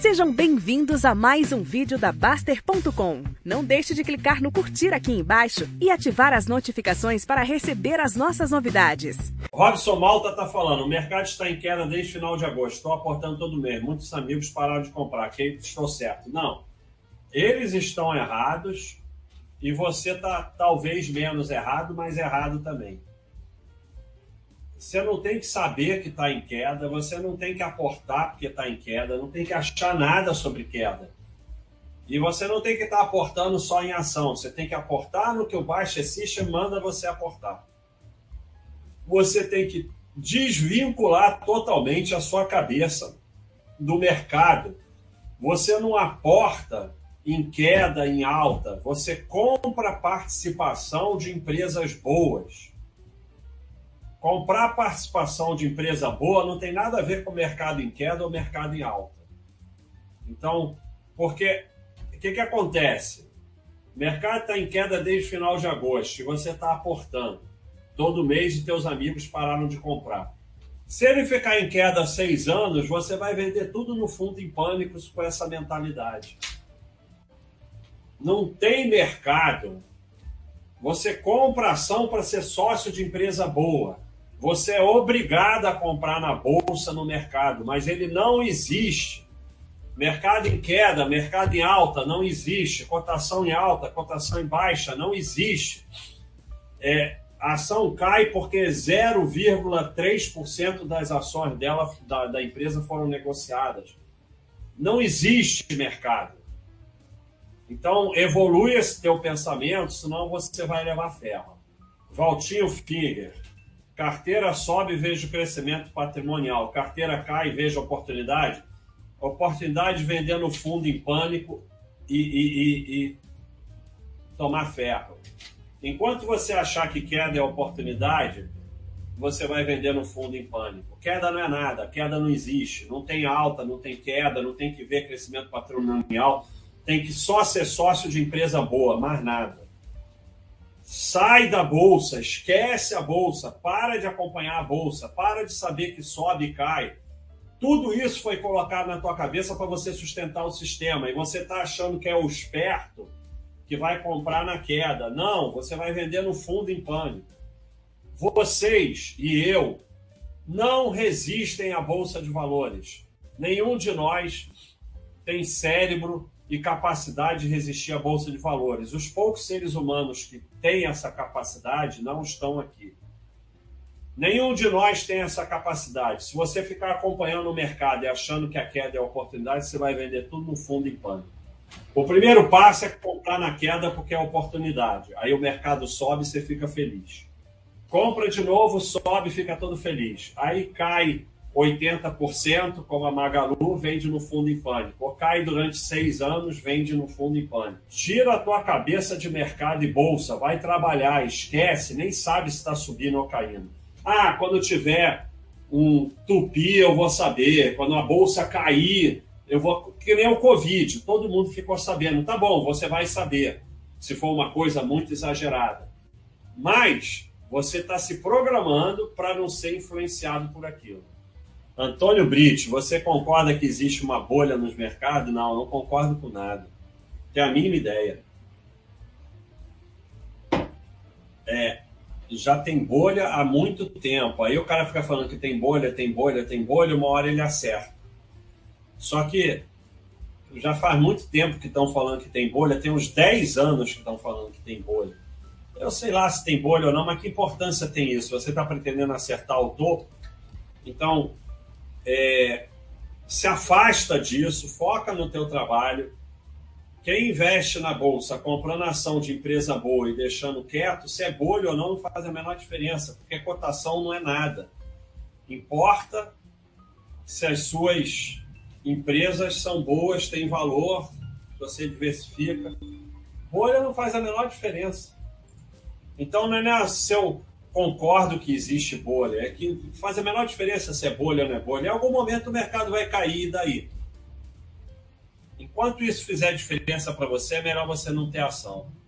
Sejam bem-vindos a mais um vídeo da Bastter.com. Não deixe de clicar no curtir aqui embaixo e ativar as notificações para receber as nossas novidades. Robson Malta está falando, o mercado está em queda desde final de agosto, estou aportando todo mês, muitos amigos pararam de comprar, que estou certo. Não, eles estão errados e você está talvez menos errado, mas errado também. Você não tem que saber que está em queda, você não tem que aportar porque está em queda, não tem que achar nada sobre queda. E você não tem que estar aportando só em ação, você tem que aportar no que o Bastter System manda você aportar. Você tem que desvincular totalmente a sua cabeça do mercado. Você não aporta em queda, em alta, você compra participação de empresas boas. Comprar participação de empresa boa não tem nada a ver com mercado em queda ou mercado em alta. Então, porque o que acontece? O mercado está em queda desde final de agosto e você está aportando todo mês e teus amigos pararam de comprar. Se ele ficar em queda 6 anos, você vai vender tudo no fundo em pânico com essa mentalidade. Não tem mercado. Você compra ação para ser sócio de empresa boa. Você é obrigado a comprar na bolsa, no mercado, mas ele não existe. Mercado em queda, mercado em alta, não existe. Cotação em alta, cotação em baixa, não existe. A ação cai porque 0,3% das ações dela, da empresa foram negociadas. Não existe mercado. Então, evolui esse teu pensamento, senão você vai levar ferro. Valtinho Finger. Carteira sobe e vejo crescimento patrimonial. Carteira cai e vejo oportunidade. Oportunidade de vender no fundo em pânico e tomar ferro. Enquanto você achar que queda é oportunidade, você vai vender no fundo em pânico. Queda não é nada, queda não existe. Não tem alta, não tem queda, não tem que ver crescimento patrimonial. Tem que só ser sócio de empresa boa, mais nada. Sai da bolsa, esquece a bolsa, para de acompanhar a bolsa, para de saber que sobe e cai. Tudo isso foi colocado na tua cabeça para você sustentar o sistema. E você está achando que é o esperto que vai comprar na queda. Não, você vai vender no fundo em pânico. Vocês e eu não resistem à bolsa de valores. Nenhum de nós tem cérebro e capacidade de resistir à bolsa de valores. Os poucos seres humanos que têm essa capacidade não estão aqui. Nenhum de nós tem essa capacidade. Se você ficar acompanhando o mercado e achando que a queda é a oportunidade, você vai vender tudo no fundo em pânico. O primeiro passo é comprar na queda porque é oportunidade. Aí o mercado sobe e você fica feliz. Compra de novo, sobe e fica todo feliz. Aí cai 80%, como a Magalu, vende no fundo em pânico. Ou cai durante 6 anos, vende no fundo em pânico. Tira a tua cabeça de mercado e bolsa, vai trabalhar, esquece, nem sabe se está subindo ou caindo. Ah, quando tiver um tupi eu vou saber, quando a bolsa cair, eu vou... Que nem o Covid, todo mundo ficou sabendo. Tá bom, você vai saber, se for uma coisa muito exagerada. Mas você está se programando para não ser influenciado por aquilo. Antônio Britsch, você concorda que existe uma bolha nos mercados? Não, não concordo com nada. Tenho a mínima ideia. Já tem bolha há muito tempo. Aí o cara fica falando que tem bolha, tem bolha, tem bolha, uma hora ele acerta. Só que já faz muito tempo que estão falando que tem bolha, tem uns 10 anos que estão falando que tem bolha. Eu sei lá se tem bolha ou não, mas que importância tem isso? Você está pretendendo acertar o topo? Então, se afasta disso, foca no teu trabalho. Quem investe na bolsa comprando ação de empresa boa e deixando quieto, se é bolha ou não, não faz a menor diferença, porque cotação não é nada. Importa se as suas empresas são boas, têm valor, você diversifica. Bolha não faz a menor diferença. Então, não é seu... Concordo que existe bolha, é que faz a menor diferença se é bolha ou não é bolha. Em algum momento o mercado vai cair, e daí? Enquanto isso fizer diferença para você, é melhor você não ter ação.